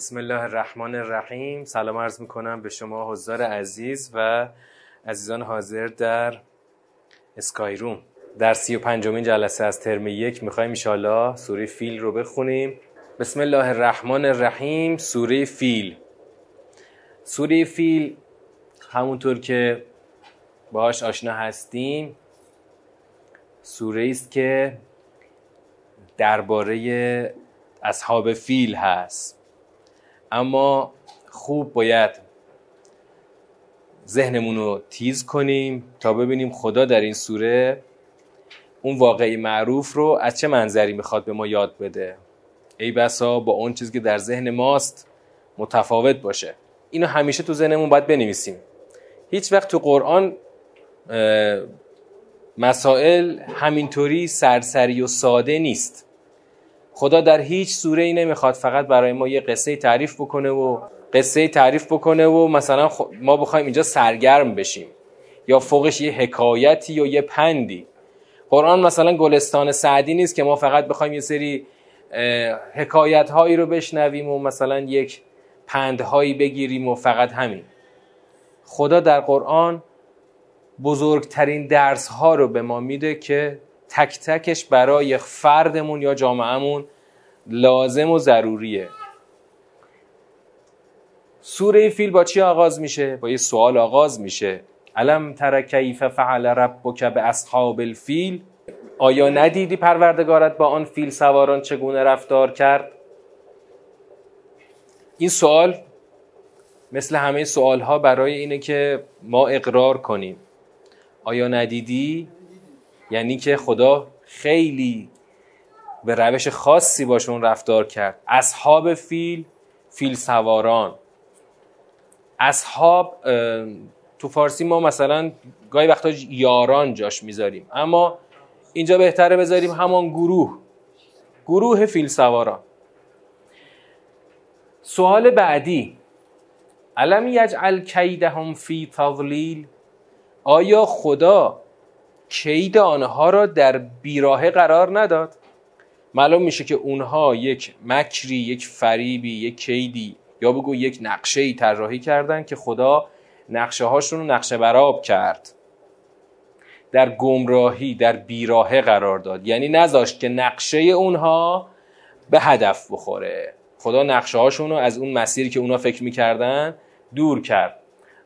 بسم الله الرحمن الرحیم. سلام عرض میکنم به شما حضار عزیز و عزیزان حاضر در اسکای روم. در 35مین جلسه از ترم 1 میخوایم انشاءالله سوره فیل رو بخونیم. بسم الله الرحمن الرحیم. سوره فیل. سوره فیل همونطور که باهاش آشنا هستیم سوره است که درباره اصحاب فیل هست، اما خوب باید ذهنمون رو تیز کنیم تا ببینیم خدا در این سوره اون واقعه معروف رو از چه منظری میخواد به ما یاد بده، ای بسا با اون چیزی که در ذهن ماست متفاوت باشه. اینو همیشه تو ذهنمون باید بنویسیم. هیچ وقت تو قرآن مسائل همینطوری سرسری و ساده نیست. خدا در هیچ سوره ای نمیخواد فقط برای ما یه قصه تعریف بکنه و مثلا ما بخوایم اینجا سرگرم بشیم یا فوقش یه حکایتی یا یه پندی. قرآن مثلا گلستان سعدی نیست که ما فقط بخوایم یه سری حکایت هایی رو بشنویم و مثلا یک پندهایی بگیریم و فقط همین. خدا در قرآن بزرگترین درس ها رو به ما میده که تک تکش برای فردمون یا جامعهمون لازم و ضروریه. سوره فیل با چی آغاز میشه؟ با یه سوال آغاز میشه. الم تر کیف فعل ربک باصحاب الفیل؟ آیا ندیدی پروردگارت با آن فیل سواران چگونه رفتار کرد؟ این سوال مثل همه سوالها برای اینه که ما اقرار کنیم. آیا ندیدی؟ یعنی که خدا خیلی به روش خاصی باشون رفتار کرد. اصحاب فیل، فیل سواران. اصحاب تو فارسی ما مثلا گاهی وقتا یاران جاش میذاریم، اما اینجا بهتره بذاریم همان گروه فیل سواران. سوال بعدی علم یجعل کیدهم فی تضلیل؟ آیا خدا کید آنها را در بیراهه قرار نداد؟ معلوم میشه که اونها یک مکری، یک فریبی، یک کیدی یا بگو یک نقشه‌ای طراحی کردن که خدا نقشه هاشون رو نقشه برآب کرد، در گمراهی، در بیراهه قرار داد، یعنی نذاشت که نقشه اونها به هدف بخوره. خدا نقشه هاشون رو از اون مسیری که اونها فکر میکردن دور کرد.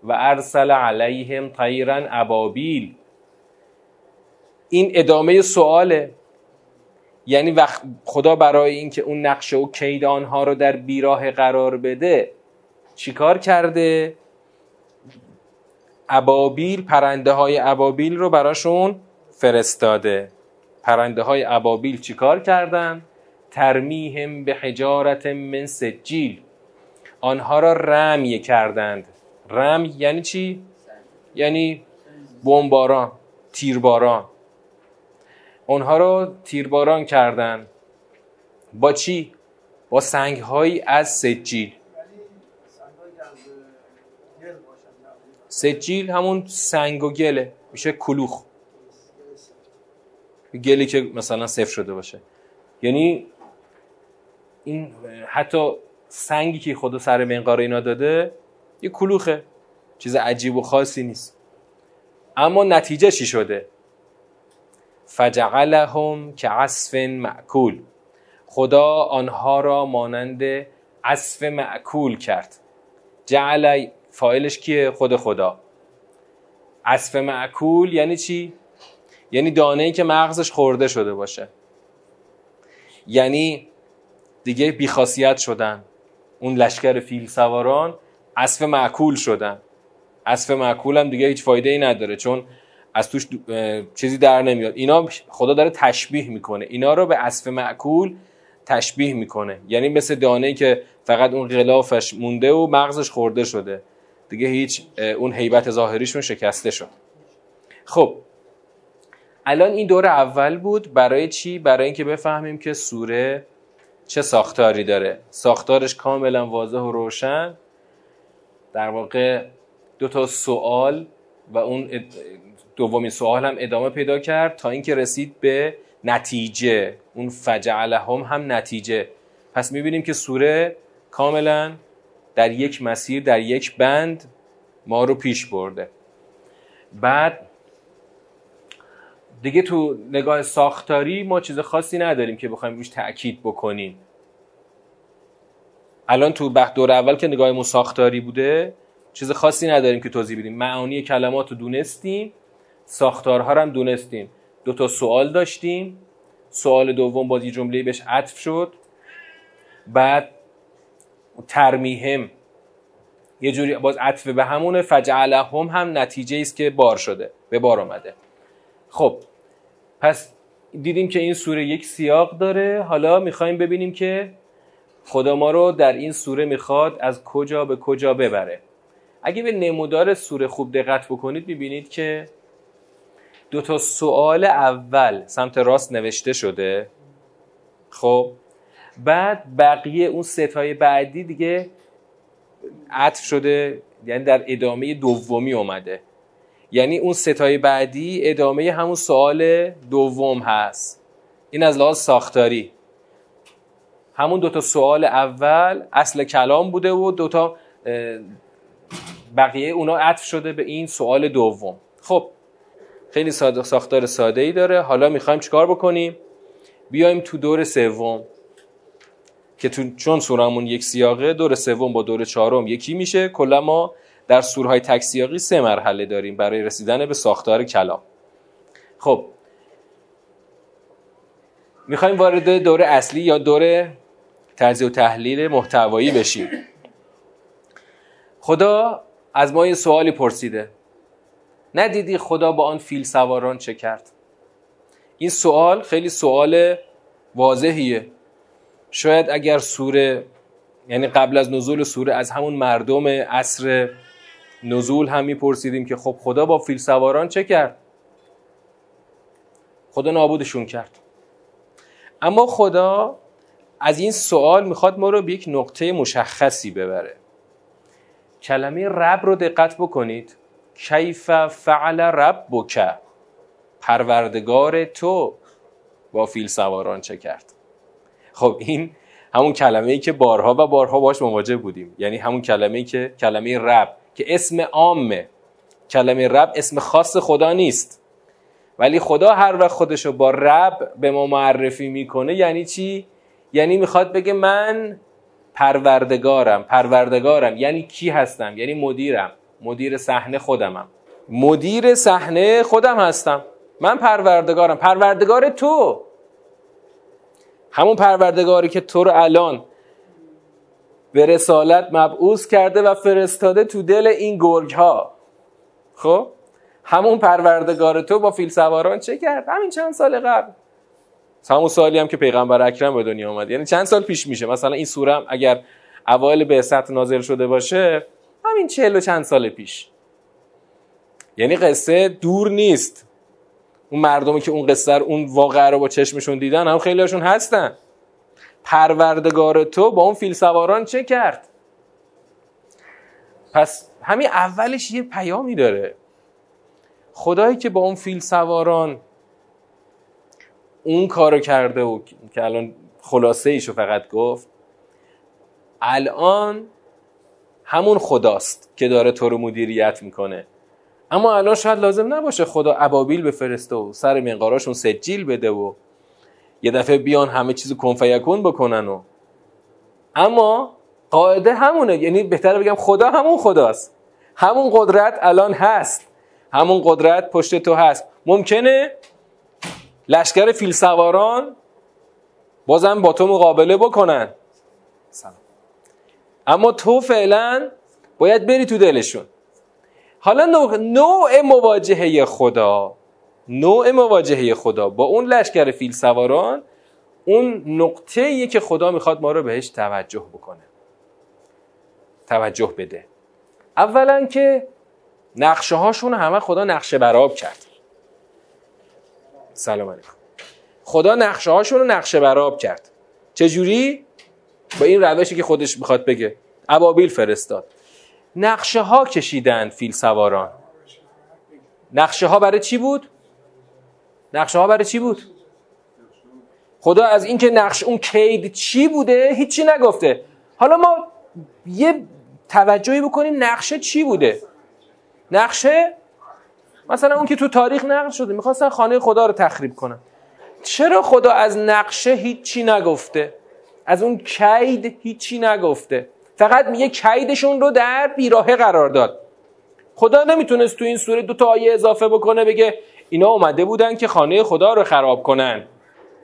و ارسل علیهم طیرا ابابیل. این ادامه سواله، یعنی وقت خدا برای این که اون نقشه و کید آنها رو در بیراه قرار بده چیکار کرده؟ ابابیل، پرنده های ابابیل رو براشون فرستاده. پرنده های ابابیل چیکار کردن؟ ترمیهم به حجارت من سجیل. آنها را رمی کردند. رم یعنی چی؟ یعنی بمباران، تیرباران. اونها رو تیرباران کردن. با چی؟ با سنگ‌هایی از سجیل. سجیل همون سنگ و گله، میشه کلوخ. گلی که مثلا صفر شده باشه. یعنی این حتی سنگی که خدا سر منقار اینا داده یه کلوخه، چیز عجیب و خاصی نیست. اما نتیجه چی شده؟ فجعلهم كعصف مأکول. خدا آنها را مانند عصف مأکول کرد. جعل فاعلش کیه؟ خدا. عصف مأکول یعنی چی؟ یعنی دانه‌ای که مغزش خورده شده باشه، یعنی دیگه بیخاصیت شدن. اون لشکر فیل سواران عصف مأکول شدن. عصف مأکول هم دیگه هیچ فایده‌ای نداره، چون از توش چیزی در نمیاد. اینا خدا داره تشبیه میکنه، اینا رو به عصف مأکول تشبیه میکنه، یعنی مثل دانه‌ای که فقط اون غلافش مونده و مغزش خورده شده، دیگه هیچ اون هیبت ظاهریشون شکسته شد. خب الان این دور اول بود. برای چی؟ برای اینکه بفهمیم که سوره چه ساختاری داره. ساختارش کاملا واضح و روشن. در واقع دو تا سوال و اون دومین سوال هم ادامه پیدا کرد تا اینکه رسید به نتیجه. اون فجعلهم هم نتیجه. پس میبینیم که سوره کاملا در یک مسیر، در یک بند ما رو پیش برده. بعد دیگه تو نگاه ساختاری ما چیز خاصی نداریم که بخوایم روش تأکید بکنیم. الان تو دور اول که نگاه ما ساختاری بوده چیز خاصی نداریم که توضیح بدیم. معانی کلمات رو دونستیم، ساختارها رو هم دونستیم. دو تا سوال داشتیم، سوال دوم باز یه جمله بهش عطف شد. بعد ترمیهم یه جوری باز عطف به همونه، فجعلهم هم نتیجه است که بار شده، به بار آمده. خب پس دیدیم که این سوره یک سیاق داره. حالا میخوایم ببینیم که خدا ما رو در این سوره میخواد از کجا به کجا ببره. اگه به نمودار سوره خوب دقت بکنید میبینید که دو تا سوال اول سمت راست نوشته شده. خب بعد بقیه اون سه تای بعدی دیگه عطف شده، یعنی در ادامه دومی اومده، یعنی اون سه تای بعدی ادامه همون سوال دوم هست. این از لحاظ ساختاری همون دو تا سوال اول اصل کلام بوده و دو تا بقیه اونا عطف شده به این سوال دوم. خب خیلی ساختار ساده‌ای داره. حالا میخوایم چیکار بکنیم؟ بیایم تو دور سوم که چون سورمون یک سیاقه، دور سوم با دور چهارم یکی میشه. کلا ما در سورهای تک سیاقی سه مرحله داریم برای رسیدن به ساختار کلام. خب میخوایم وارد دور اصلی یا دور تجزیه و تحلیل محتوایی بشیم. خدا از ما یه سوالی پرسیده: ندیدی خدا با آن فیل سواران چه کرد؟ این سوال خیلی سوال واضحیه. شاید اگر سوره، یعنی قبل از نزول سوره، از همون مردم عصر نزول هم میپرسیدیم که خب خدا با فیل سواران چه کرد؟ خدا نابودشون کرد. اما خدا از این سوال میخواد ما رو به یک نقطه مشخصی ببره. کلمه رب رو دقت بکنید. کیف فعل ربک، پروردگار تو با فیل سواران چه کرد. خب این همون کلمه‌ای که بارها و بارها باش مواجه بودیم، یعنی همون کلمه‌ای که کلمه رب که اسم عامه. کلمه رب اسم خاص خدا نیست، ولی خدا هر وقت خودشو با رب به ما معرفی میکنه یعنی چی؟ یعنی میخواد بگه من پروردگارم. پروردگارم یعنی کی هستم؟ یعنی مدیرم، مدیر صحنه خودمم، مدیر صحنه خودم هستم. من پروردگارم، پروردگار تو، همون پروردگاری که تو رو الان به رسالت مبعوث کرده و فرستاده تو دل این گرگ ها. خب همون پروردگار تو با فیل سواران چه کرد؟ همین چند سال قبل، همون سالی هم که پیغمبر اکرم به دنیا اومد، یعنی چند سال پیش میشه. مثلا این سوره هم اگر اوایل بعثت نازل شده باشه، همین 40 و چند سال پیش، یعنی قصه دور نیست. اون مردمی که اون قصه رو، اون واقعه رو با چشمشون دیدن هم خیلی هاشون هستن. پروردگار تو با اون فیل سواران چه کرد؟ پس همین اولش یه پیامی داره. خدایی که با اون فیل سواران اون کارو کرده و که الان خلاصه ایشو فقط گفت، الان همون خداست که داره تو رو مدیریت میکنه. اما الان شاید لازم نباشه خدا ابابیل بفرسته و سر منقاراشون سجیل بده و یه دفعه بیان همه چیزو کن فیکون بکنن. و اما قاعده همونه، یعنی بهتره بگم خدا همون خداست، همون قدرت الان هست، همون قدرت پشت تو هست. ممکنه لشکر فیل سواران بازم با تو مقابله بکنن، اما تو فعلا باید بری تو دلشون. حالا نوع مواجهه خدا، نوع مواجهه خدا با اون لشکر فیل سواران اون نقطه‌ایه که خدا میخواد ما رو بهش توجه بکنه، توجه بده. اولا که نقشه هاشون همه خدا نقشه برآب کرد. سلام علیکم. خدا نقشه هاشون رو نقشه برآب کرد. چجوری؟ با این روشی که خودش میخواد بگه. ابابیل فرستاد، نقشه ها کشیدن فیل سواران. نقشه ها برای چی بود؟ نقشه ها برای چی بود؟ خدا از این که نقش اون کید چی بوده هیچی نگفته. حالا ما یه توجهی بکنیم نقشه چی بوده. نقشه مثلا اون که تو تاریخ نقل شده، میخواستن خانه خدا رو تخریب کنن. چرا خدا از نقشه هیچی نگفته؟ از اون کید هیچی نگفته، فقط میگه کیدشون رو در بیراهه قرار داد. خدا نمیتونست تو این سوره دو تا آیه اضافه بکنه بگه اینا اومده بودن که خانه خدا رو خراب کنن.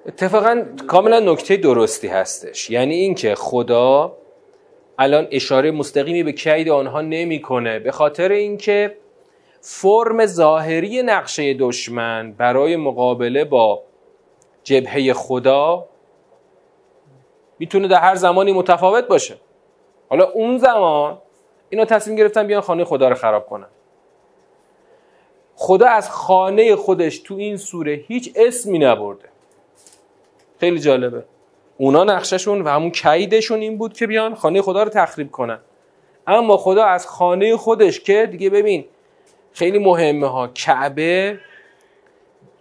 اتفاقا کاملا نکته درستی هستش، یعنی این که خدا الان اشاره مستقیمی به کید آنها نمیکنه، به خاطر اینکه فرم ظاهری نقشه دشمن برای مقابله با جبهه خدا میتونه در هر زمانی متفاوت باشه. حالا اون زمان اینا تصمیم گرفتن بیان خانه خدا رو خراب کنن. خدا از خانه خودش تو این سوره هیچ اسمی نبرده، خیلی جالبه. اونا نقششون و همون کیدشون این بود که بیان خانه خدا رو تخریب کنن، اما خدا از خانه خودش که دیگه ببین خیلی مهمه ها، کعبه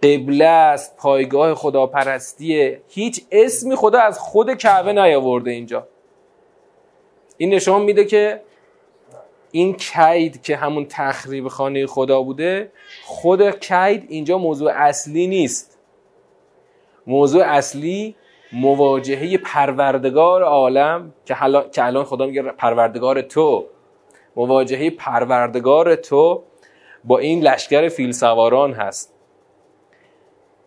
قبله است، پایگاه خداپرستیه، هیچ اسمی خدا از خود کعبه نیاورده اینجا. این نشون میده که این کید که همون تخریب خانه خدا بوده، خود کید اینجا موضوع اصلی نیست. موضوع اصلی مواجهه پروردگار عالم که الان خدا میگه پروردگار تو، مواجهه پروردگار تو با این لشکر فیل سواران هست.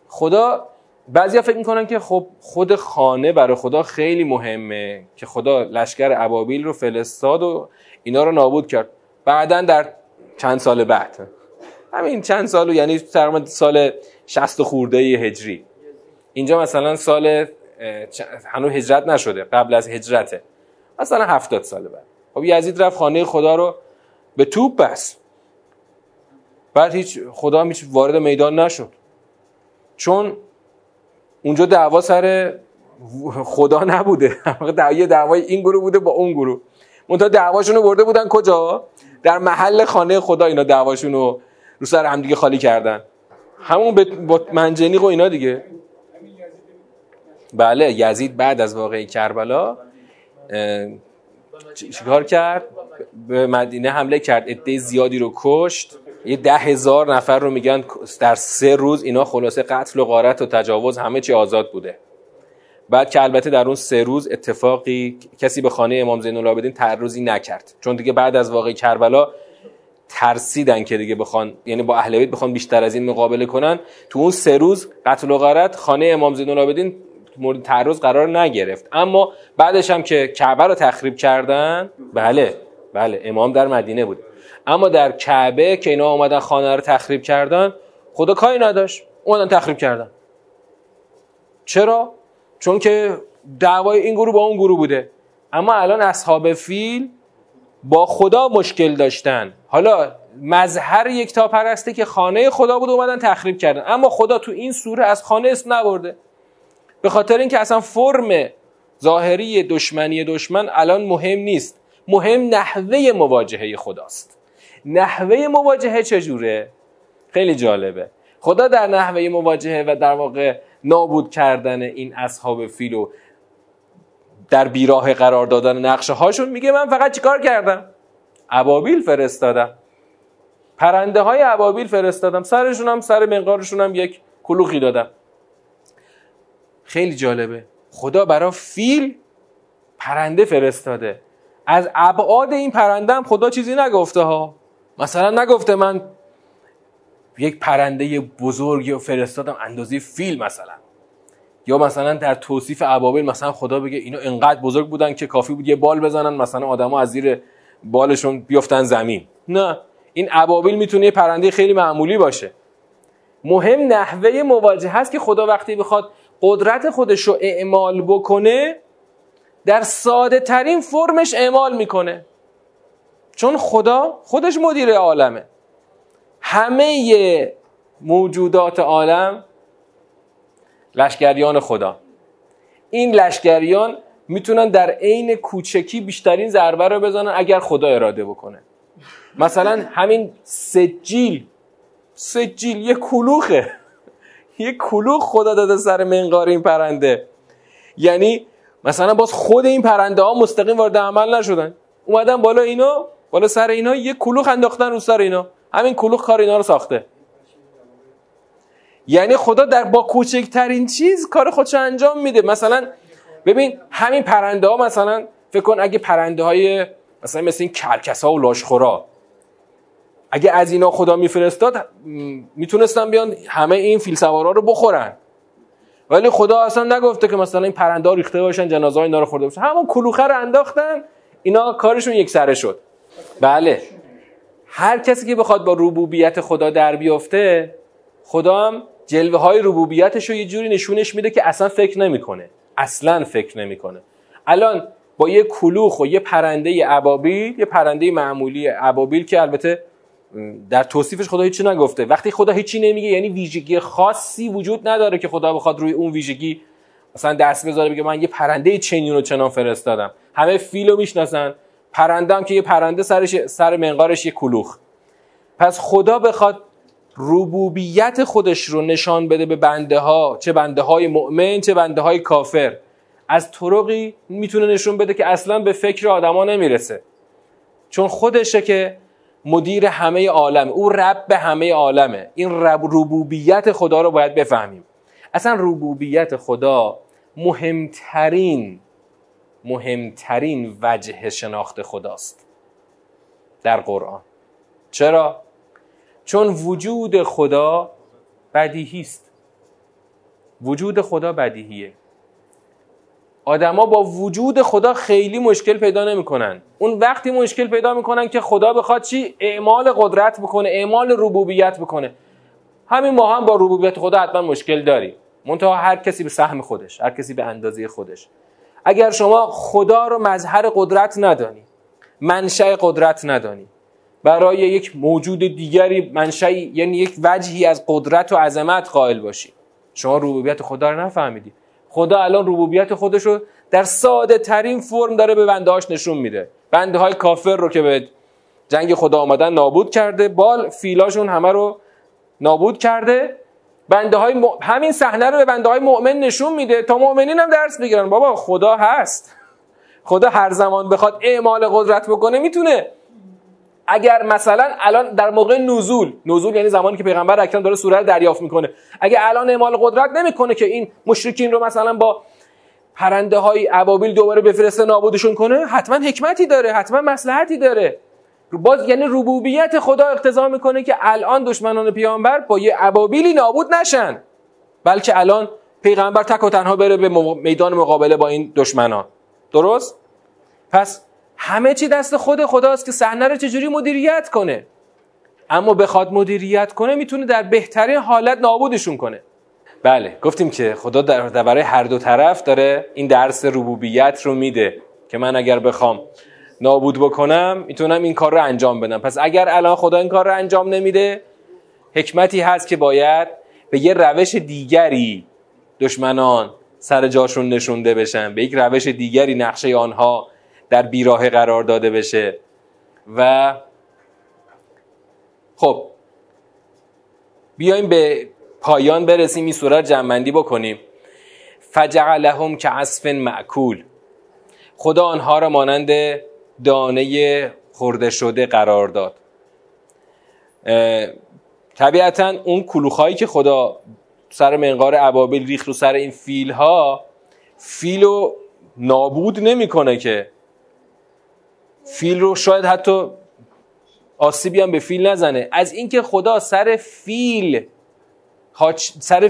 خدا بعضیا فکر میکنن که خب خود خانه برای خدا خیلی مهمه که خدا لشکر ابابیل رو فرستاد و اینا رو نابود کرد. بعدن در چند سال بعد، همین چند سال، یعنی تقریبا سال 60 خورده هجری، اینجا مثلا سال هنوز هجرت نشده، قبل از هجرته، مثلا 70 سال بعد. خب یزید رفت خانه خدا رو به توپ بست، بعد خدا وارد میدان نشد، چون اونجا دعوا سر خدا نبوده، یه دعوای این گروه بوده با اون گروه، منتها دعواشونو برده بودن کجا؟ در محل خانه خدا. اینا دعواشونو رو سر هم دیگه خالی کردن، همون با منجنیق و اینا دیگه. بله، یزید بعد از واقعه کربلا چیکار کرد؟ به مدینه حمله کرد، عده زیادی رو کشت، یه 10,000 نفر رو میگن در 3 روز اینا خلاصه قتل و غارت و تجاوز همه چی آزاد بوده. بعد که البته در اون 3 روز اتفاقی کسی به خانه امام زین العابدین تعرضی نکرد، چون دیگه بعد از واقعه کربلا ترسیدن که دیگه بخوان، یعنی با اهل بیت بخوان بیشتر از این مقابله کنن. تو اون 3 روز قتل و غارت خانه امام زین العابدین مورد تعرض قرار نگرفت. اما بعدش هم که کعبه رو تخریب کردن، بله امام در مدینه بود، اما در کعبه که اینا اومدن خانه رو تخریب کردن، خدا کاری نداشت، اومدن تخریب کردن. چرا؟ چون که دعوای این گروه با اون گروه بوده. اما الان اصحاب فیل با خدا مشکل داشتن، حالا مظهر یکتاپرستی که خانه خدا بود اومدن تخریب کردن، اما خدا تو این سوره از خانه اسم نبرده، به خاطر اینکه اصلا فرم ظاهری دشمنی دشمن الان مهم نیست، مهم نحوه مواجهه خداست. نحوه مواجهه چجوره؟ خیلی جالبه. خدا در نحوه مواجهه و در واقع نابود کردن این اصحاب فیل و در بیراه قرار دادن نقشه هاشون میگه من فقط چیکار کردم؟ ابابیل فرستادم، پرنده های ابابیل فرستادم، سرشون هم سر منقارشون هم یک کلوخی دادم. خیلی جالبه، خدا برای فیل پرنده فرستاده. از ابعاد این پرنده هم خدا چیزی نگفته ها، مثلا نگفته من یک پرنده بزرگی فرستادم اندازه فیل مثلا، یا مثلا در توصیف ابابیل مثلا خدا بگه اینا انقدر بزرگ بودن که کافی بود یه بال بزنن مثلا آدما از زیر بالشون بیافتن زمین. نه، این ابابیل میتونه یه پرنده خیلی معمولی باشه. مهم نحوه مواجهه است که خدا وقتی بخواد قدرت خودش رو اعمال بکنه در ساده ترین فرمش اعمال میکنه، چون خدا خودش مدیر عالمه. همه موجودات عالم لشکریان خدا، این لشکریان میتونن در عین کوچکی بیشترین ضربه رو بزنن اگر خدا اراده بکنه. مثلا همین سجیل یه کلوخه، یه کلوخ خدا داده سر منقار این پرنده، یعنی مثلا باز خود این پرنده ها مستقیم وارد عمل نشدن، اومدن بالا اینا، بالا سر اینا یک کلوخ انداختن رو سر اینا، همین کلوخ کار اینا رو ساخته. یعنی خدا در با کوچکترین چیز کار خودش انجام میده. مثلا ببین همین پرنده ها، مثلا فکر کن اگه پرنده های مثلا مثل این کرکس ها و لاشخورا اگه از اینا خدا میفرستاد میتونستن بیان همه این فیلسوارا رو بخورن، ولی خدا اصلا نگفته که مثلا این پرنده ها ریخته باشن، جنازه ها اینا رو خورده باشن، همون کلوخه رو انداختن، اینا کارشون یک سره شد. بله، هر کسی که بخواد با ربوبیت خدا در بیافته، خدا هم جلوه های ربوبیتش رو یه جوری نشونش میده که اصلا فکر نمیکنه، اصلا فکر نمیکنه. الان با یه کلوخ و یه پرنده ابابیل، یه پرنده معمولی ابابیل که البته در توصیفش خدا هیچی نگفته، وقتی خدا هیچی نمیگه یعنی ویژگی خاصی وجود نداره که خدا بخواد روی اون ویژگی مثلا دست بذاره بگه من یه پرنده چنین و چنان فرستادم. همه فیلو میشناسن، پرنده هم که یه پرنده سر منقارش یه کلوخ. پس خدا بخواد ربوبیت خودش رو نشان بده به بنده ها، چه بنده های مؤمن چه بنده های کافر، از طرقی میتونه نشون بده که اصلا به فکر آدما نمیرسه، چون خودشه که مدیر همه عالم، او رب همه عالمه. این ربوبیت خدا رو باید بفهمیم. اصلا ربوبیت خدا مهمترین وجه شناخت خداست در قرآن. چرا؟ چون وجود خدا بدیهیست. وجود خدا بدیهیه. آدما با وجود خدا خیلی مشکل پیدا نمیکنن. اون وقتی مشکل پیدا میکنن که خدا بخواد چی؟ اعمال قدرت بکنه، اعمال ربوبیت بکنه. همین ما هم با ربوبیت خدا حتما مشکل داریم، منتها هر کسی به سهم خودش، هر کسی به اندازه خودش. اگر شما خدا رو مظهر قدرت ندانی، منشأ قدرت ندانی، برای یک موجود دیگری منشأی یعنی یک وجهی از قدرت و عظمت قائل باشی، شما ربوبیت خدا رو نفهمیدی. خدا الان ربوبیت خودش رو در ساده ترین فرم داره به بندهاش نشون میده. بنده های کافر رو که به جنگ خدا آمدن نابود کرده، بال فیلاشون همه رو نابود کرده، بنده های همین صحنه رو به بنده های مؤمن نشون میده تا مؤمنین هم درس بگیرن بابا خدا هست. خدا هر زمان بخواد اعمال قدرت بکنه میتونه. اگر مثلا الان در موقع نزول یعنی زمانی که پیغمبر اکرم داره سوره رو دریافت میکنه، اگه الان اعمال قدرت نمیکنه که این مشرکین رو مثلا با پرنده های ابابیل دوباره بفرسته نابودشون کنه، حتما حکمتی داره، حتما مصلحتی داره. باز یعنی ربوبیت خدا اقتضا میکنه که الان دشمنان پیامبر با یه ابابیلی نابود نشن، بلکه الان پیغمبر تک و تنها بره به میدان مقابله با این دشمنان. درست؟ پس همه چی دست خود خداست که صحنه رو چجوری مدیریت کنه. اما بخواد مدیریت کنه میتونه در بهترین حالت نابودشون کنه. بله، گفتیم که خدا در برای هر دو طرف داره این درس ربوبیت رو میده که من اگر بخوام نابود بکنم میتونم این کار رو انجام بدم. پس اگر الان خدا این کار رو انجام نمیده، حکمتی هست که باید به یه روش دیگری دشمنان سر جاشون نشونده بشن، به یک روش دیگری نقشه آنها در بیراه قرار داده بشه. و خب بیایم به پایان برسیم، این سوره جمع‌بندی بکنیم. فجعلهم كعصف مأکول، خدا آنها را مانند دانه خورده شده قرار داد. طبیعتاً اون کلوخایی که خدا سر منقار ابابیل ریخت رو سر این فیل‌ها، فیلو نابود نمی‌کنه که، فیل رو شاید حتی آسیبی هم به فیل نزنه. از اینکه خدا سر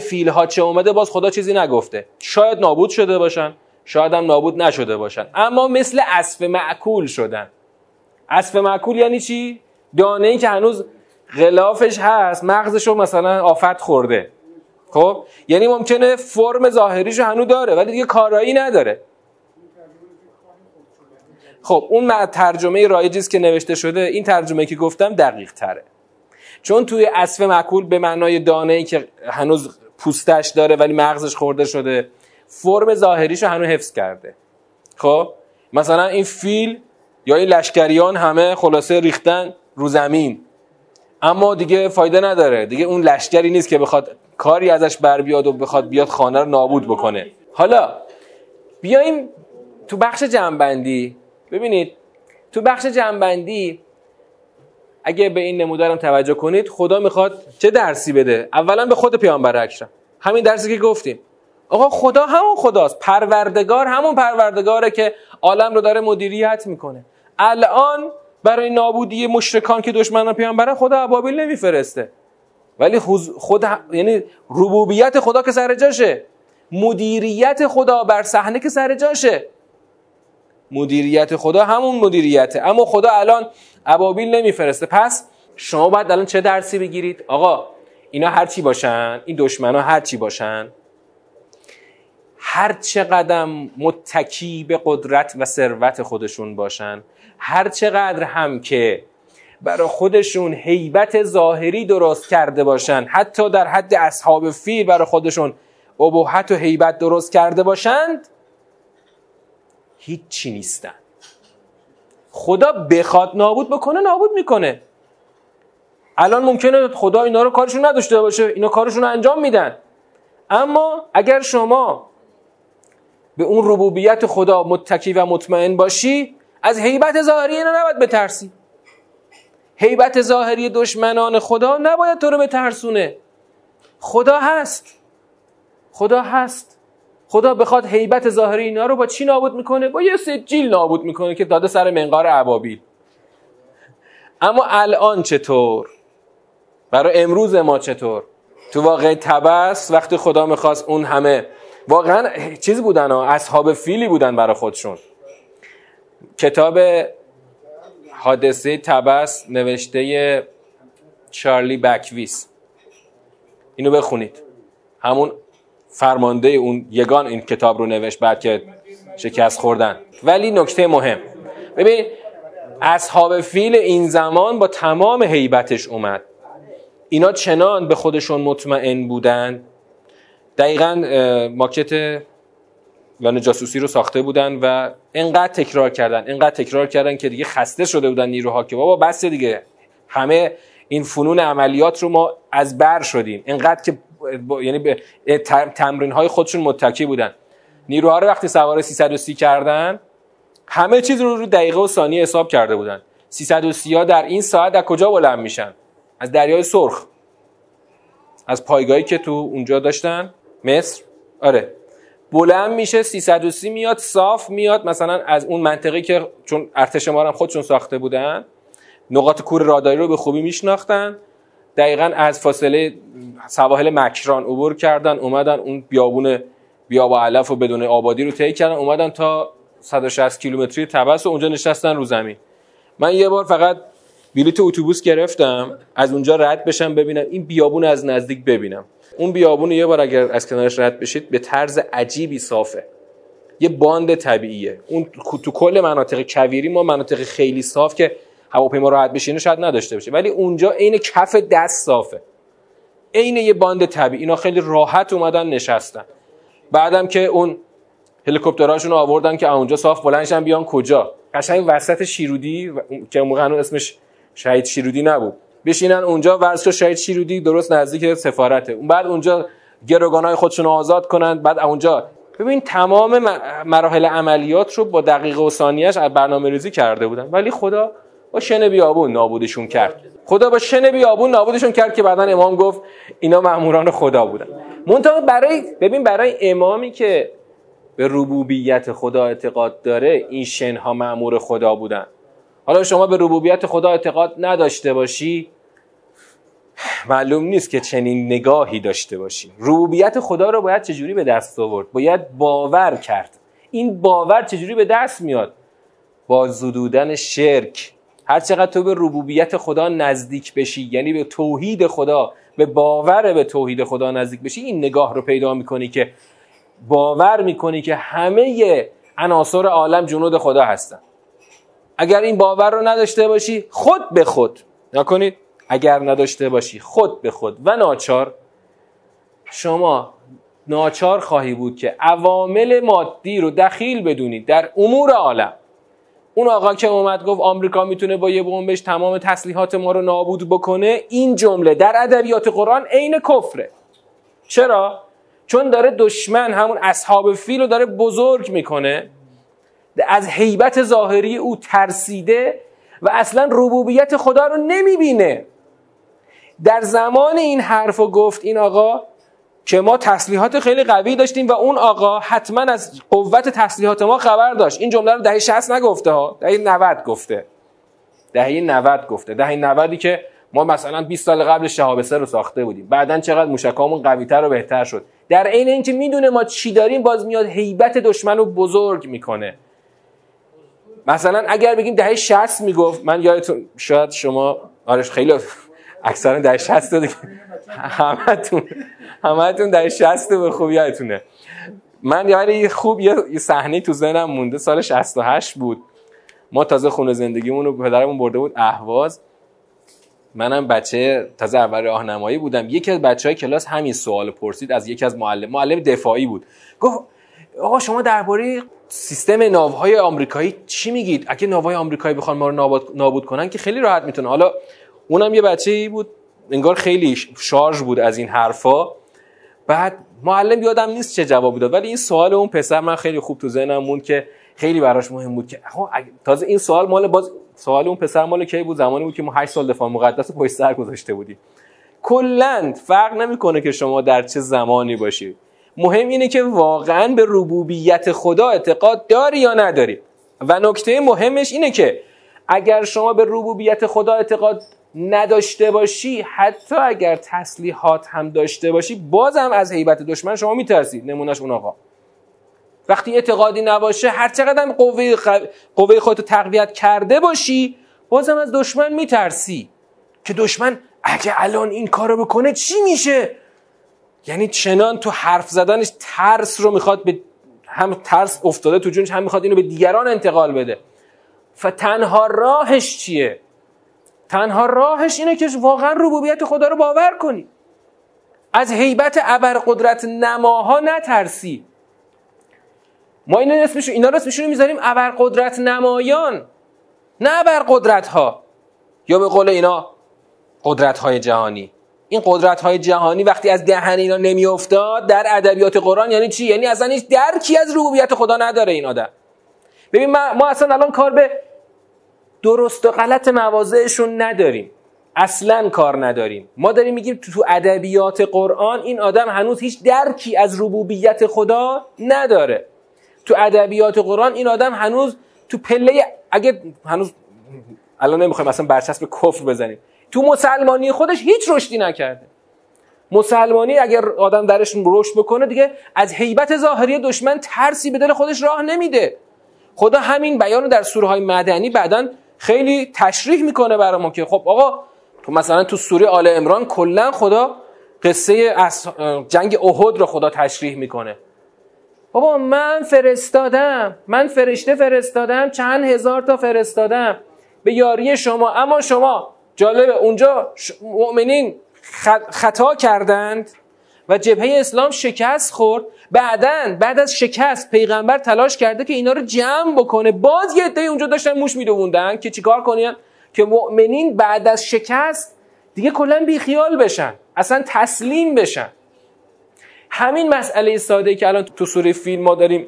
فیل ها چه اومده، باز خدا چیزی نگفته. شاید نابود شده باشن، شاید هم نابود نشده باشن، اما مثل عصف مأکول شدن. عصف مأکول یعنی چی؟ دانه ای که هنوز غلافش هست، مغزش رو مثلا آفت خورده. خب یعنی ممکنه فرم ظاهریش رو هنوز داره ولی دیگه کارایی نداره. خب اون ترجمه رایجی است که نوشته شده، این ترجمه که گفتم دقیق تره، چون توی عصف مأکول به معنای دانه‌ای که هنوز پوستش داره ولی مغزش خورده شده، فرم ظاهریشو هنوز حفظ کرده. خب مثلا این فیل یا این لشکریان همه خلاصه ریختن رو زمین، اما دیگه فایده نداره، دیگه اون لشکری نیست که بخواد کاری ازش بر بیاد و بخواد بیاد خانه رو نابود بکنه. حالا بیایم تو بخش جمع‌بندی، ببینید تو بخش جمع‌بندی اگه به این نمودارم توجه کنید، خدا میخواد چه درسی بده؟ اولا به خود پیامبر اکرم، همین درسی که گفتیم، آقا خدا همون خداست، پروردگار همون پروردگاره که عالم رو داره مدیریت میکنه. الان برای نابودی مشرکان که دشمنان پیامبرن خدا ابابیل نمیفرسته، ولی یعنی ربوبیت خدا که سر جاشه، مدیریت خدا بر صحنه که سر جاشه، مدیریت خدا همون مدیریته، اما خدا الان ابابیل نمیفرسته. پس شما باید الان چه درسی بگیرید؟ آقا اینا هر چی باشن، این دشمنا هر چی باشن، هر چقدر متکی به قدرت و ثروت خودشون باشن، هر چقدر هم که برای خودشون هیبت ظاهری درست کرده باشن، حتی در حد اصحاب فیل برای خودشون ابهت و هیبت درست کرده باشند، هیچ چی نیستن. خدا بخواد نابود بکنه نابود میکنه. الان ممکنه خدا اینا رو کارشون نداشته باشه، اینا کارشون رو انجام میدن، اما اگر شما به اون ربوبیت خدا متکی و مطمئن باشی، از هیبت ظاهری اینا نباید بترسی. هیبت ظاهری دشمنان خدا نباید تو رو بترسونه. خدا هست، خدا هست. خدا بخواد هیبت ظاهری اینا رو با چی نابود میکنه؟ با یه سجیل نابود میکنه که داده سر منقار ابابیل. اما الان چطور؟ برای امروز ما چطور؟ تو واقعه تبس وقتی خدا میخواست اون همه واقعا چیز بودن ها، اصحاب فیلی بودن برای خودشون. کتاب حادثه تبس نوشته چارلی بکویس، اینو بخونید، همون فرمانده اون یگان این کتاب رو نوشت بعد که شکست خوردن. ولی نکته مهم، ببین اصحاب فیل این زمان با تمام هیبتش اومد، اینا چنان به خودشون مطمئن بودن، دقیقاً ماکت لانه جاسوسی رو ساخته بودن و اینقدر تکرار کردن، اینقدر تکرار کردن که دیگه خسته شده بودن نیروها که بابا بس دیگه، همه این فنون عملیات رو ما از بر شدیم. اینقدر که یعنی به تمرین‌های خودشون متکی بودن. نیروها رو وقتی سوار 330 کردن، همه چیز رو دقیقه و ثانیه حساب کرده بودن. 330 در این ساعت از کجا بلند میشن؟ از دریای سرخ، از پایگاهی که تو اونجا داشتن، مصر. آره بلند میشه 330 میاد، صاف میاد مثلا از اون منطقه که چون ارتش ما هم خودشون ساخته بودن، نقاط کور راداری رو به خوبی میشناختن، دقیقاً از فاصله سواحل مکران عبور کردن، اومدن اون بیابون بیابا علف و بدون آبادی رو طی کردن، اومدن تا 160 کیلومتری تبس و اونجا نشستن رو زمین. من یه بار فقط بلیت اتوبوس گرفتم از اونجا رد بشم ببینم این بیابون از نزدیک ببینم. اون بیابون یه بار اگر از کنارش رد بشید به طرز عجیبی صافه، یه باند طبیعیه. اون تو کل مناطق کویری ما مناطق خیلی صاف که هواپیما راحت بشینه شاید نداشته باشه، ولی اونجا عین کف دست صافه، عین یه باند طبیعی. اینا خیلی راحت اومدن نشستن، بعدم که اون هلیکوپتراشون آوردن که اونجا صاف بلندشن بیان کجا، قشنگ وسط شیرودی که اون موقع اسمش شهید شیرودی نبود، بشینن اونجا ورزش شهید شیرودی درست نزدیک سفارته، اون بعد اونجا گروگانای خودشون آزاد کنن، بعد اونجا ببین تمام مراحل عملیات رو با دقیقه و ثانیه‌اش برنامه‌ریزی کرده بودن، ولی خدا با شن بیابون نابودشون کرد. خدا با شن بیابون نابودشون کرد که بعدن امام گفت اینا مأموران خدا بودن. منتها برای امامی که به ربوبیت خدا اعتقاد داره، این شنها مأمور خدا بودن. حالا شما به ربوبیت خدا اعتقاد نداشته باشی، معلوم نیست که چنین نگاهی داشته باشی. ربوبیت خدا رو باید چجوری به دست آورد؟ باید باور کرد. این باور چجوری به دست میاد؟ با زدودن شرک. هر چقدر تو به ربوبیت خدا نزدیک بشی، یعنی به توحید خدا، به باور به توحید خدا نزدیک بشی، این نگاه رو پیدا میکنی که باور میکنی که همه عناصر عالم جنود خدا هستن. اگر این باور رو نداشته باشی، خود به خود نکنید، اگر نداشته باشی خود به خود و ناچار، شما ناچار خواهی بود که عوامل مادی رو دخیل بدونید در امور عالم. اون آقا که اومد گفت آمریکا میتونه با یه بمبش تمام تسلیحات ما رو نابود بکنه، این جمله در ادبیات قرآن عین کفره. چرا؟ چون داره دشمن همون اصحاب فیل رو داره بزرگ میکنه، از هیبت ظاهری او ترسیده و اصلا ربوبیت خدا رو نمیبینه. در زمان این حرف رو گفت این آقا که ما تسلیحات خیلی قوی داشتیم و اون آقا حتما از قوت تسلیحات ما خبر داشت. این جمله رو دهه 60 نگفته ها، دهه 90 گفته. دهه 90 گفته. دهه 90ی که ما مثلا 20 سال قبل شهابسه رو ساخته بودیم، بعدن چقدر موشکامون قوی‌تر و بهتر شد. در عین اینکه میدونه ما چی داریم، باز میاد هیبت دشمن رو بزرگ میکنه. مثلا اگر بگیم دهه 60 میگفت، من یادتون شاید شما آرش خیلی اکثرا دهه 60 دیگه همتون دهه 60 به خوبی یادتونه. من یعنی خوب یه صحنه تو ذهنم مونده، سال 68 بود، ما تازه خونه زندگیمون رو پدرمون برده بود اهواز، منم بچه تازه اول راهنمایی بودم. یکی از بچهای کلاس همین سوال پرسید از یکی از معلم دفاعی بود، گفت آقا شما درباره سیستم ناوهای آمریکایی چی میگید؟ اگه ناوهای آمریکایی بخوان ما رو نابود کنن که خیلی راحت میتونه. حالا اونم یه بچه‌ای بود انگار خیلی شارژ بود از این حرفا. بعد معلم یادم نیست چه جوابی داد، ولی این سوال اون پسر من خیلی خوب تو ذهنم موند که خیلی براش مهم بود که تازه این سوال مال سوال اون پسر مال کی بود؟ زمانی بود که ما 8 سال دفاع مقدس رو پشت سر گذاشته بودیم. کلا فرق نمیکنه که شما در چه زمانی باشی، مهم اینه که واقعا به ربوبیت خدا اعتقاد داری یا نداری. و نکته مهمش اینه که اگر شما به ربوبیت خدا اعتقاد نداشته باشی، حتی اگر تسلیحات هم داشته باشی، بازم از هیبت دشمن شما میترسی. نمونهش اون آقا، وقتی اعتقادی نباشه، هر چقدر هم قوه خودتو تقویت کرده باشی، بازم از دشمن میترسی که دشمن اگه الان این کارو بکنه چی میشه. یعنی چنان تو حرف زدنش ترس رو میخواد، به هم ترس افتاده تو جونش، هم میخواد اینو به دیگران انتقال بده. فتنها راهش چیه؟ تنها راهش اینه که واقعا ربوبیت خدا رو باور کنی، از هیبت ابرقدرت نماها نترسی. ما اینا رو اسمشون میذاریم ابرقدرت نمایان، نه ابرقدرت ها، یا به قول اینا قدرت های جهانی. این قدرت های جهانی وقتی از دهن اینا نمیافتاد در ادبیات قرآن یعنی چی؟ یعنی اصلا هیچ درکی از ربوبیت خدا نداره این آدم. ببین ما اصلا الان کار به درست و غلط مواضعشون نداریم، اصلا کار نداریم. ما داریم میگیم تو ادبیات قرآن این آدم هنوز هیچ درکی از ربوبیت خدا نداره. تو ادبیات قرآن این آدم هنوز تو پله، اگه هنوز الان نمیخوایم اصلا برچسب کفر بزنیم، تو مسلمانی خودش هیچ رشدی نکرده. مسلمانی اگر آدم درش رشد بکنه دیگه از هیبت ظاهری دشمن ترسی به دل خودش راه نمیده. خدا همین بیان رو در سوره های مدنی بعداً خیلی تشریح میکنه برای ما که خب آقا تو مثلا تو سوره آل عمران کلا خدا قصه جنگ احد رو خدا تشریح میکنه. بابا من فرشته فرستادم، چند هزار تا فرستادم به یاری شما، اما شما جالبه اونجا مؤمنین خطا کردند و جبهه اسلام شکست خورد. بعد از شکست پیغمبر تلاش کرده که اینا رو جمع بکنه. باز یه عده‌ای اونجا داشتن موش میدووندن که چیکار کنن که مؤمنین بعد از شکست دیگه کلا بیخیال بشن، اصلا تسلیم بشن. همین مسئله ساده‌ای که الان تو سوره فیل ما داریم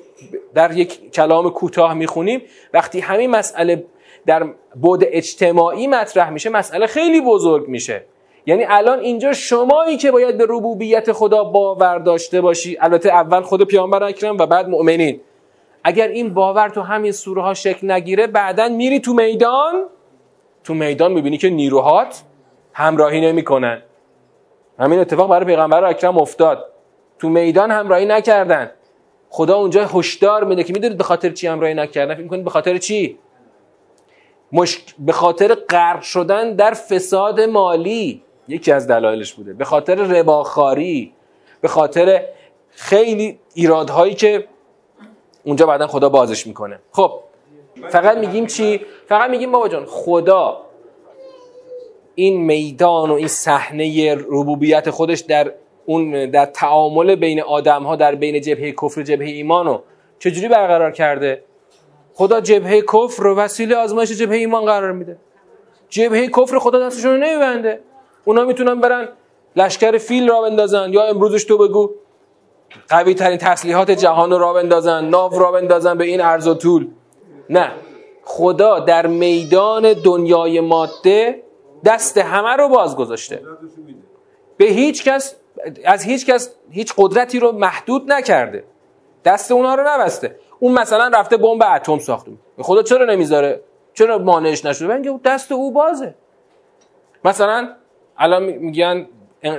در یک کلام کوتاه میخونیم، وقتی همین مسئله در بعد اجتماعی مطرح میشه، مسئله خیلی بزرگ میشه. یعنی الان اینجا شمایی که باید به ربوبیت خدا باور داشته باشی، البته اول خود پیامبر اکرم و بعد مؤمنین، اگر این باور تو همین سوره ها شکل نگیره، بعدن میری تو میدان میبینی که نیروهات همراهی نمیکنن. همین اتفاق برای پیغمبر اکرم افتاد، تو میدان همراهی نکردن. خدا اونجا هشدار میده که میدونید به خاطر چی همراهی نکردن؟ فکر میکنید به خاطر چی؟ به خاطر غرق شدن در فساد مالی یکی از دلایلش بوده، به خاطر رباخواری، به خاطر خیلی ایرادهایی که اونجا بعدن خدا بازش میکنه. خب فقط میگیم چی؟ فقط میگیم بابا جان خدا این میدان و این صحنه ربوبیت خودش در تعامل بین آدم‌ها، در بین جبهه کفر و جبهه ایمان رو چجوری برقرار کرده؟ خدا جبهه کفر رو وسیله آزمایش جبهه ایمان قرار میده. جبهه کفر خدا دستشون رو نمیبنده. اونا میتونن برن لشکر فیل را بندازن، یا امروزش تو بگو قوی ترین تسلیحات جهان را بندازن، ناو را بندازن به این عرض و طول. نه، خدا در میدان دنیای ماده دست همه رو باز گذاشته، به هیچ کس از هیچ کس هیچ قدرتی رو محدود نکرده، دست اونها رو نبسته. اون مثلا رفته بمب اتم ساخته، خدا چرا نمیذاره؟ چرا مانعش نشده؟ ببین دست او بازه. مثلا الان میگن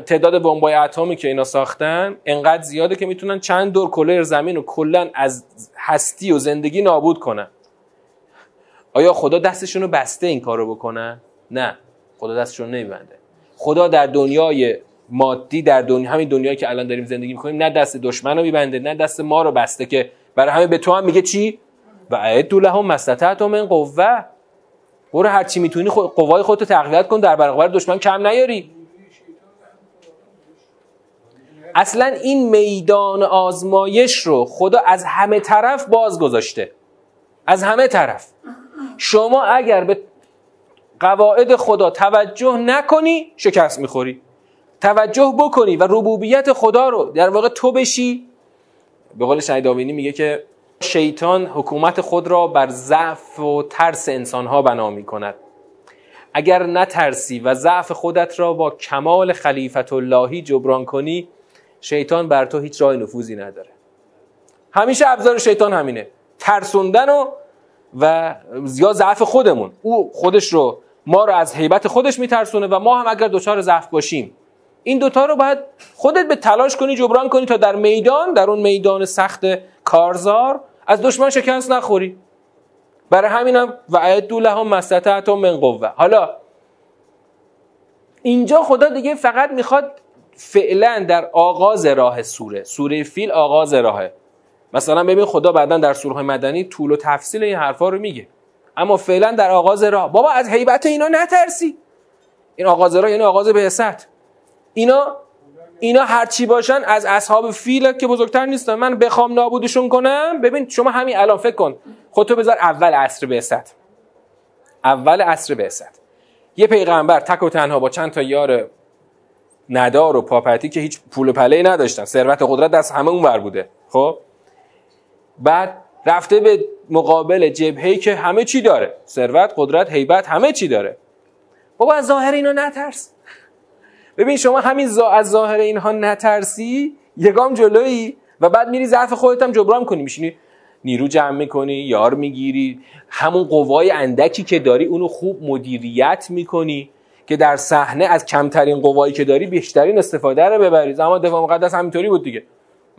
تعداد بمب‌های اتمی که اینا ساختن انقدر زیاده که میتونن چند دور کره زمین رو کلا از هستی و زندگی نابود کنن. آیا خدا دستشون رو بسته این کارو بکنن؟ نه، خدا دستشون نمیبنده. خدا در دنیای مادی، در دنیا، همین دنیایی که الان داریم زندگی میکنیم، نه دست دشمن رو میبنده نه دست ما رو بسته، که برای همه به تو هم میگه چی؟ و اعدوا لهم ما استطعتم من قوه، برو هر چی میتونی قوای خودت رو تقویت کن در برابر دشمن کم نیاری. اصلا این میدان آزمایش رو خدا از همه طرف باز گذاشته، از همه طرف. شما اگر به قواعد خدا توجه نکنی شکست میخوری، توجه بکنی و ربوبیت خدا رو در واقع تو بشی. به قول شهید آوینی میگه که شیطان حکومت خود را بر ضعف و ترس انسانها بنا میکند. اگر نترسی و ضعف خودت را با کمال خلیفت اللهی جبران کنی، شیطان بر تو هیچ راه نفوذی نداره. همیشه ابزار شیطان همینه، ترسوندن و یا ضعف خودمون. او خودش رو، ما رو از هیبت خودش میترسونه و ما هم اگر دچار ضعف باشیم، این دوتا رو باید خودت به تلاش کنی جبران کنی تا در میدان، در اون میدان سخت کارزار، از دشمن شکست نخوری. برای همینم و اعدوا لهم ما استطعتم من قوه. حالا اینجا خدا دیگه فقط میخواد فعلا در آغاز راه سوره فیل آغاز راهه. مثلا ببین خدا بعداً در سوره مدنی طول و تفصیل این حرفا رو میگه، اما فعلا در آغاز راه بابا از هیبت اینا نترسی. این آغاز راه یعنی آغاز بعثت. اینا هرچی باشن از اصحاب فیل که بزرگتر نیستن. من بخوام نابودشون کنم، ببین شما همین الان فکر کن، خودتو بذار اول عصر بعثت، اول عصر بعثت، یه پیغمبر تک و تنها با چند تا یار ندار و پاپتی که هیچ پول و پله‌ای نداشتن، ثروت و قدرت دست همه اونور بوده. خب بعد رفته به مقابل جبهه‌ای که همه چی داره، ثروت، قدرت، هیبت، همه چی داره. بابا از ظاهر اینا نترس. ببین شما همین از ظاهر اینها نترسی، یه گام جلویی و بعد میری ضعف خودت هم جبران کنی، میشینی نیرو جمع میکنی، یار میگیری، همون قوای اندکی که داری اونو خوب مدیریت میکنی که در صحنه از کمترین قوایی که داری بیشترین استفاده رو ببری. زمان دفاع مقدس همینطوری بود دیگه.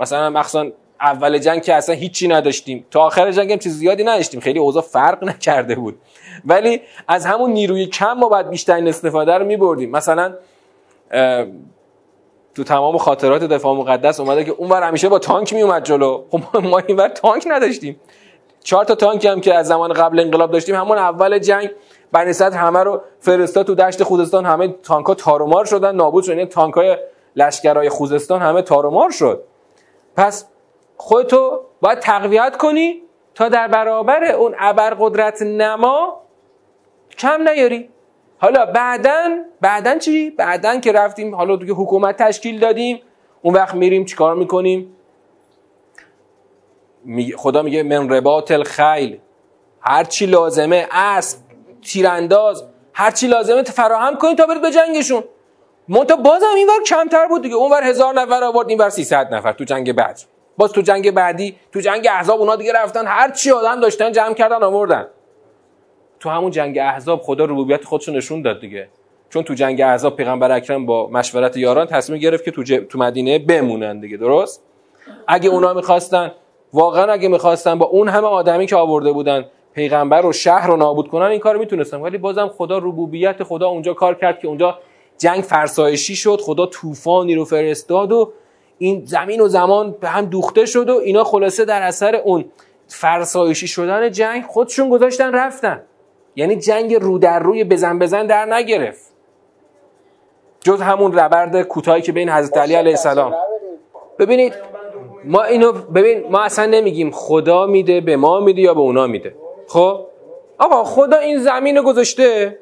مثلا مخصوصا اول جنگ که اصلا هیچی نداشتیم، تا آخر جنگ هم چیز زیادی نداشتیم، خیلی اوضاع فرق نکرده بود، ولی از همون نیروی کم ما بعد بیشترین استفاده رو میبردیم. مثلا تو تمام خاطرات دفاع مقدس اومده که اونور همیشه با تانک می اومد جلو. خب ما اینور تانک نداشتیم، 4 تا تانک هم که از زمان قبل انقلاب داشتیم همون اول جنگ بنسد همه رو فرستاد تو دشت خوزستان، همه تانک‌ها تارومار شدن، نابود شدن. یعنی تانک‌های لشکرای خوزستان همه تارومار شد. پس خودتو باید تقویت کنی تا در برابر اون ابرقدرت نما کم نیاری. حالا بعدن چی؟ بعدن که رفتیم حالا دیگه حکومت تشکیل دادیم، اون وقت میریم چیکار میکنیم؟ خدا میگه من رباط الخیل، هر چی لازمه، اسب، تیرانداز، هر چی لازمه فراهم کنید تا برید به جنگشون. منتها بازم اینور کمتر بود دیگه، اونور 1000 نفر آورد، اینور 300 نفر. تو جنگ بدر، باز تو جنگ بعدی، تو جنگ احزاب اونا دیگه رفتن هر چی آدم داشتن جمع کردن آوردن. تو همون جنگ احزاب خدا ربوبیت خودش نشون داد دیگه، چون تو جنگ احزاب پیغمبر اکرم با مشورت یاران تصمیم گرفت که تو مدینه بمونن دیگه. درست؟ اگه اونا می‌خواستن، واقعا اگه می‌خواستن با اون همه آدمی که آورده بودن پیغمبر رو، شهر رو نابود کنن، این کارو میتونستن، ولی بازم خدا ربوبیت خدا اونجا کار کرد که اونجا جنگ فرسایشی شد. خدا طوفانی رو فرستاد و این زمین و زمان به هم دوخته شد و اینا خلاصه در اثر اون فرسایشی شدن جنگ خودشون گذاشتن رفتن. یعنی جنگ رو در روی بزن در نگرفت، جز همون ربرد کوتاهی که بین حضرت علی علیه السلام. ببینید ما اینو، ببین ما اصلا نمیگیم خدا میده، به ما میده یا به اونا میده. خب آقا خدا این زمین رو گذاشته،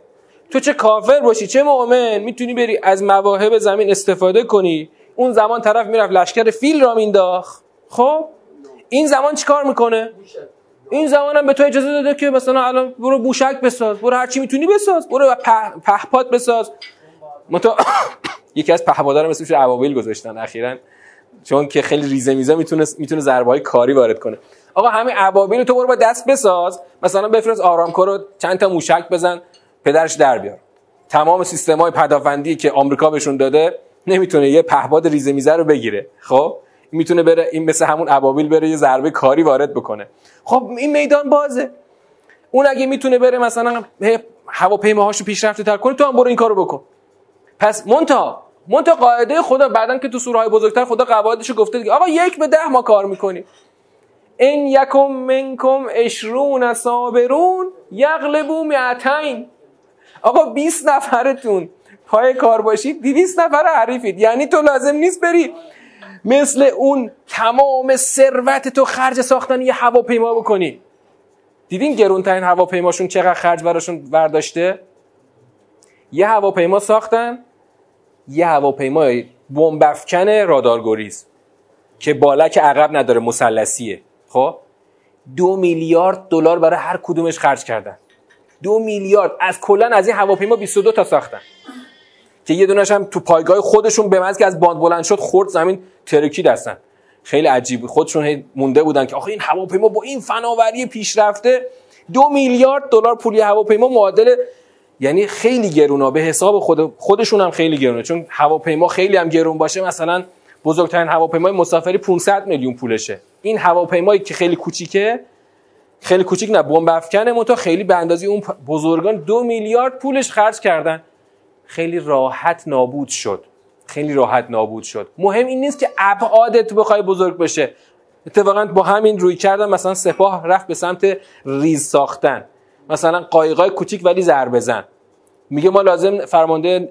تو چه کافر باشی چه مؤمن میتونی بری از مواهب زمین استفاده کنی. اون زمان طرف میرفت لشکر فیل را مینداخت. خب این زمان چیکار میکنه؟ این زمانم به تو اجازه داده که مثلا الان برو بوشک بساز، برو هر چی میتونی بساز، برو پهپاد بساز. یکی از پهپادارم اسمش رو ابابیل گذاشتن اخیراً، چون که خیلی ریزه میزه میتونه ضربه‌های کاری وارد کنه. آقا همین ابابیل تو برو با دست بساز، مثلا بفرست آرامکو رو چند تا موشک بزن پدرش در بیار. تمام سیستم‌های پدافندی که آمریکا بهشون داده نمیتونه یه پهپاد ریزه میزه رو بگیره. خب میتونه بره این مثل همون ابابیل بره یه ضربه کاری وارد بکنه. خب این میدان بازه. اون اگه میتونه بره مثلا هواپیماهاشو پیشرفته‌تر کنه، تو هم برو این کارو بکن. پس منتها قاعده خدا بعدن که تو سوره های بزرگتر خدا قواعدشو گفته دیگه. آقا 1 به 10 ما کار میکنیم. ان یکم منکم 20 صابرون یغلبوا 200. آقا 20 نفرتون پای کار باشید 200 نفر حریفید. یعنی تو لازم نیست بری مثل اون تمام ثروت تو خرج ساختن یه هواپیما بکنی. دیدین گرونترین هواپیماشون چقدر خرج براشون برداشته؟ یه هواپیما ساختن، یه هواپیمای بمب افکن رادارگریز که بالک عقب نداره، مثلثیه. خب 2 میلیارد دلار برای هر کدومش خرج کردن. 2 میلیارد از کلا از این هواپیما 22 تا ساختن که یه دونش هم تو پایگاه خودشون به محض که از باند بلند شد خورد زمین، ترکید هستن. خیلی عجیب، خودشون مونده بودن که آخه این هواپیما با این فناوری پیشرفته 2 میلیارد دلار پولی هواپیما معادل، یعنی خیلی گرونه به حساب خودشون هم خیلی گرونه. چون هواپیما خیلی هم گرون باشه، مثلا بزرگترین هواپیمای مسافری 500 میلیون پولشه. این هواپیمایی که خیلی کوچیکه، خیلی کوچیک نه، بمب افکنه، منتها خیلی به اندازه اون بزرگان 2 میلیارد پولش خرج کردن. خیلی راحت نابود شد. مهم این نیست که ابعادت بخوای بزرگ بشه. اتفاقا با همین روی کردن مثلا سپاه رفت به سمت ریز ساختن، مثلا قایقای کوچیک ولی ضربه زن. میگه ما لازم، فرمانده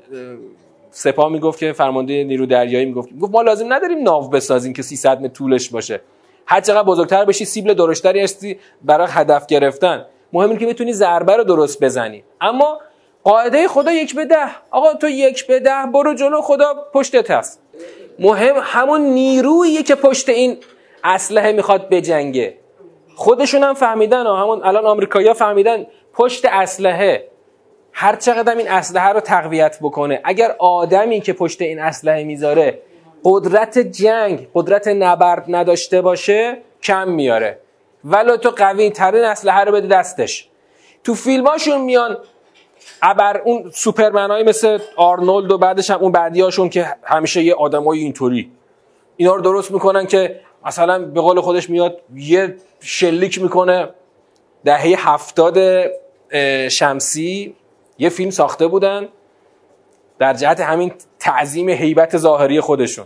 سپاه میگفت که فرمانده نیرو دریایی میگفت ما لازم نداریم ناو بسازیم که 300 متر طولش باشه. هر چقدر بزرگتر بشی سیبل درشتری هستی برای هدف گرفتن. مهم اینه که بتونی ضربه رو درست بزنی. اما قاعده خدا 1 به 10. آقا تو 1 به 10 برو جلو، خدا پشتت هست. مهم همون نیرویی که پشت این اسلحه میخواد بجنگه. خودشون هم فهمیدن، همون الان آمریکایی‌ها فهمیدن پشت اسلحه هر چقدر این اسلحه رو تقویت بکنه، اگر آدمی که پشت این اسلحه میذاره قدرت جنگ، قدرت نبرد نداشته باشه، کم میاره. ولو تو قوی ترین اسلحه رو بده دستش. تو فیلماشون میان اون سوپرمنای مثل آرنولد و بعدش هم اون بعدیاشون که همیشه یه آدمای اینطوری اینا رو درست میکنن که مثلا به قول خودش میاد یه شلیک میکنه. دهه 70 شمسی یه فیلم ساخته بودن در جهت همین تعظیم هیبت ظاهری خودشون.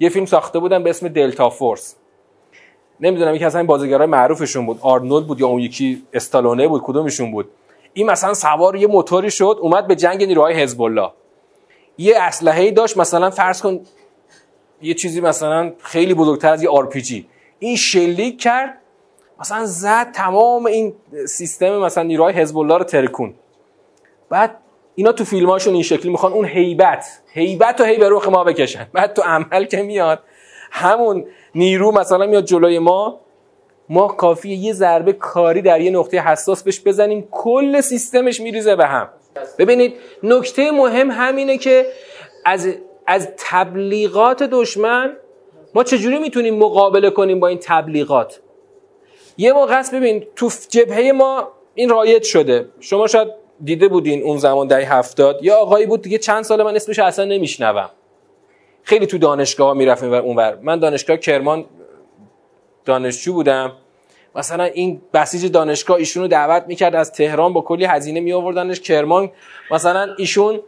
یه فیلم ساخته بودن به اسم دلتا فورس. نمیدونم یکی از همین بازیگرای معروفشون بود، آرنولد بود یا اون یکی استالونه بود، کدومشون بود. این مثلا سوار یه موتوری شد اومد به جنگ نیروهای حزب الله. یه اسلحه‌ای داشت، مثلا فرض کن یه چیزی مثلا خیلی بزرگتر از یه RPG. این شلیک کرد، مثلا زد تمام این سیستم مثلا نیروهای حزب الله رو ترکون. بعد اینا تو فیلماشون این شکلی میخوان اون هیبت و هیبه روخ ما بکشن. بعد تو عمل که میاد همون نیرو مثلا میاد جلوی ما کافیه یه ضربه کاری در یه نقطه حساس بهش بزنیم، کل سیستمش میریزه به هم. ببینید نکته مهم همینه که از تبلیغات دشمن ما چجوری میتونیم مقابله کنیم با این تبلیغات. یه موقع است ببین تو جبهه ما این رایج شده، شما شاید دیده بودین اون زمان دهه 70 یا آقایی بود دیگه چند سال من اسمش اصلا نمیشنوم، خیلی تو دانشگاه میرفت اونور. من دانشگاه کرمان دانشجو بودم، مثلا این بسیج دانشگاه ایشونو دعوت میکرد از تهران، با کلی هزینه میآوردنش کرمان. مثلا ایشون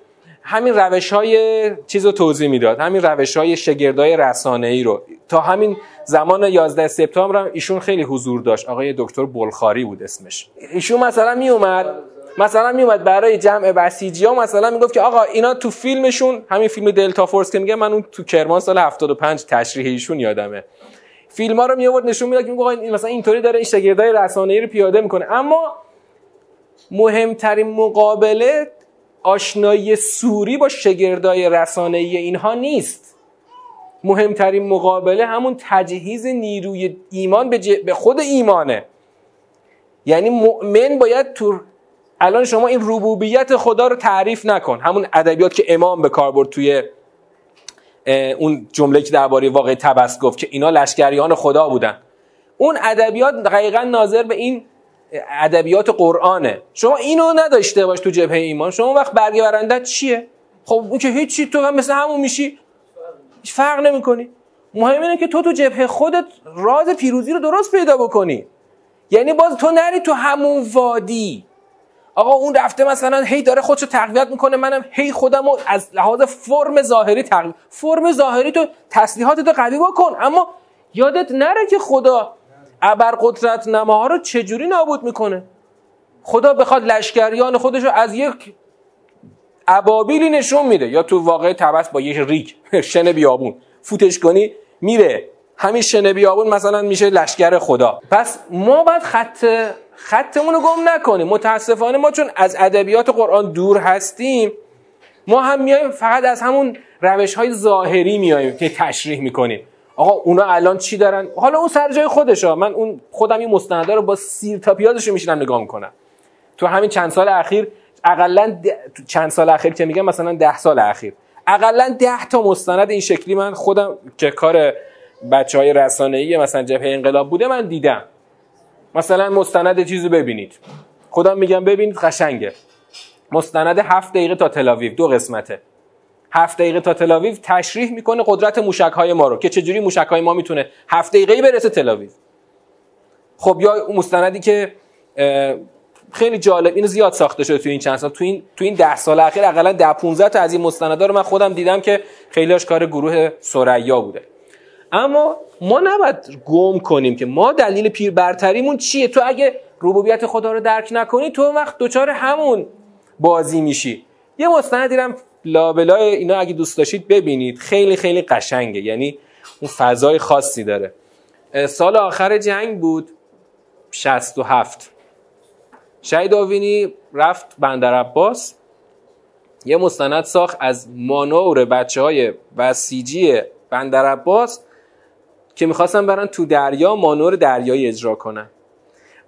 همین روش‌های چیزو توضیح میداد، همین روش‌های شاگردای رسانه‌ای رو. تا همین زمان 11 سپتامبر هم ایشون خیلی حضور داشت، آقای دکتر بلخاری بود اسمش. ایشون مثلا میومد برای جمع بسیجی‌ها مثلا میگفت که آقا اینا تو فیلمشون، همین فیلم دلتا فورس که میگم، من اون تو کرمان سال 75 تشریح ایشون یادمه، فیلم‌ها رو میآورد نشون میداد که میگه آقا این مثلا اینطوری داره این شاگردای رسانه‌ای رو پیاده میکنه. اما مهمترین مقابله آشنایی سوری با شگردای رسانه‌ای اینها نیست. مهمترین مقابله همون تجهیز نیروی ایمان به خود ایمانه. یعنی مؤمن باید تو الان شما این ربوبیت خدا رو تعریف نکن، همون ادبیات که امام به کار برد توی اون جمله که درباره واقعه تبس گفت که اینا لشکریان خدا بودن، اون ادبیات دقیقاً ناظر به این ادبیات قرآنه. شما اینو نداشته باش تو جبهه ایمان، شما وقت برگه برندت چیه؟ خب اون که هیچی، تو هم مثل همون میشی، فرق نمیکنی. مهم اینه که تو جبهه خودت راز پیروزی رو درست پیدا بکنی، یعنی باز تو نری تو همون وادی آقا اون رفته مثلا هی داره خودشو تقویت میکنه، منم هی خودمو از لحاظ فرم ظاهری تقویت. فرم ظاهری تو تسلیحاتتو قوی بکن، اما یادت نره که خدا ابرقدرت نماها رو چجوری نابود میکنه. خدا بخواد لشکریان خودشو از یک ابابیلی نشون میده، یا تو واقعه تبس با یک ریگ شن بیابون فوتش کنی میره، همین شن بیابون مثلا میشه لشکر خدا. پس ما باید خطمون رو گم نکنیم. متاسفانه ما چون از ادبیات قرآن دور هستیم، ما هم میایم فقط از همون روش‌های ظاهری میایم که تشریح میکنیم. آقا اونا الان چی دارن؟ حالا اون سر جای خودشه. من اون خودم این مستندا رو با سیر تا پیازش میشینم نگاه میکنم. تو همین چند سال اخیر اقلا چند سال اخیر که میگم مثلا 10 سال اخیر اقلا 10 تا مستند این شکلی من خودم که کار بچهای رسانه‌ای مثلا جبهه انقلاب بوده من دیدم. مثلا مستند چیزو ببینید، خودم میگم ببینید قشنگه، مستند 7 دقیقه تا تل‌آویو، 2 قسمته، 7 دقیقه تا تل‌آویو تشریح میکنه قدرت موشک‌های ما رو، که چجوری موشک‌های ما میتونه 7 دقیقه‌ای برسه تل‌آویو. خب یا مستندی که خیلی جالب، اینو زیاد ساخته شده تو این چند سال، تو این 10 سال اخیر حداقل 10 15 تا از این مستندا رو من خودم دیدم که خیلیاش کار گروه ثریا بوده. اما ما نباید گم کنیم که ما دلیل پیر برتریمون چیه. تو اگه ربوبیت خدا رو درک نکنی، تو وقت دوچار همون بازی میشی. یه مستندی هم لابلای اینا اگه دوست داشتید ببینید، خیلی خیلی قشنگه، یعنی اون فضای خاصی داره. سال آخر جنگ بود 67، شهید آوینی رفت بندر عباس، یه مستند ساخت از مانور بچهای بسیجی بندر عباس که میخواستن برن تو دریا مانور دریایی اجرا کنن.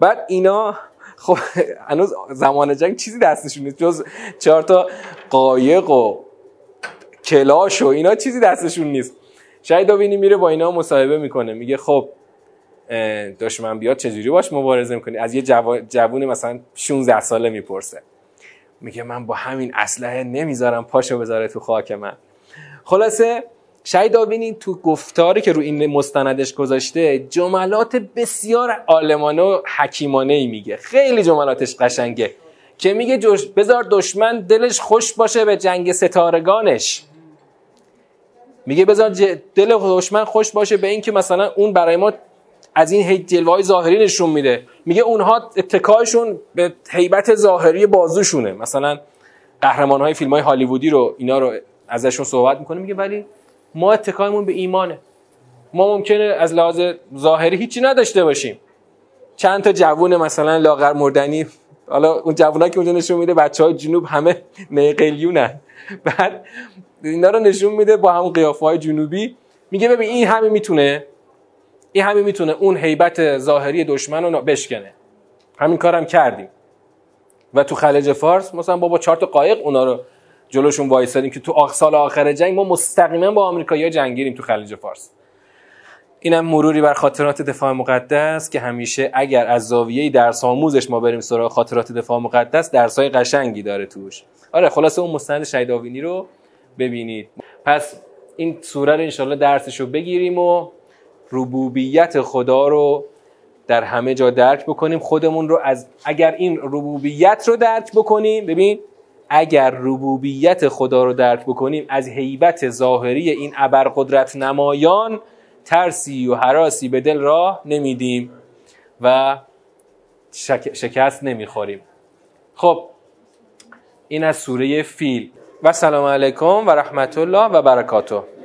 بعد اینا خب هنوز زمان جنگ چیزی دستشون نیست جز 4 تا قایق و کلاش و اینا، چیزی دستشون نیست. شهید آوینی میره با اینا مصاحبه میکنه، میگه خب دشمن بیاد چجوری باش مبارزه میکنی؟ از یه جوون مثلا 16 ساله میپرسه، میگه من با همین اسلحه نمیذارم پاشو بذاره تو خاک من. خلاصه شهید آوینی تو گفتاری که رو این مستندش گذاشته، جملات بسیار عالمانه و حکیمانه‌ای میگه، خیلی جملاتش قشنگه، که میگه بذار دشمن دلش خوش باشه به جنگ ستارگانش، میگه بذار دل دشمن خوش باشه به این که مثلا اون برای ما از این جلوه‌های ظاهری نشون میده، میگه اونها اتکایشون به هیبت ظاهری بازوشونه. مثلا قهرمان‌های فیلم‌های هالیوودی رو اینا رو ازشون صحبت میکنه، میگه ولی ما اتکایمون به ایمانه، ما ممکنه از لحاظ ظاهری هیچی نداشته باشیم. چند تا جوون مثلا لاغر مردنی، حالا اون جوونا که اونجا نشون میده بچهای جنوب همه نیقلیونن، بعد اینا رو نشون میده با هم قیافه‌های جنوبی، میگه ببین این همه میتونه اون هیبت ظاهری دشمن رو بشکنه. همین کارم کردیم و تو خلیج فارس مثلا بابا 4 تا قایق اونا رو جلوشون وایسادیم که تو سال آخر جنگ ما مستقیما با آمریکایی‌ها جنگیریم تو خلیج فارس. اینم مروری بر خاطرات دفاع مقدس که همیشه اگر از زاویه درس آموزش ما بریم سراغ خاطرات دفاع مقدس، درسای قشنگی داره توش. آره خلاصه اون مستند شهید آوینی رو ببینید. پس این سوره رو ان شاءالله درسشو بگیریم و ربوبیت خدا رو در همه جا درک بکنیم. خودمون رو اگر این ربوبیت رو درک بکنیم، ببین اگر ربوبیت خدا رو درک بکنیم، از هیبت ظاهری این ابرقدرت نمایان ترسی و هراسی به دل راه نمیدیم و شکست نمیخوریم. خب این از سوره فیل. و سلام علیکم و رحمت الله و برکاته.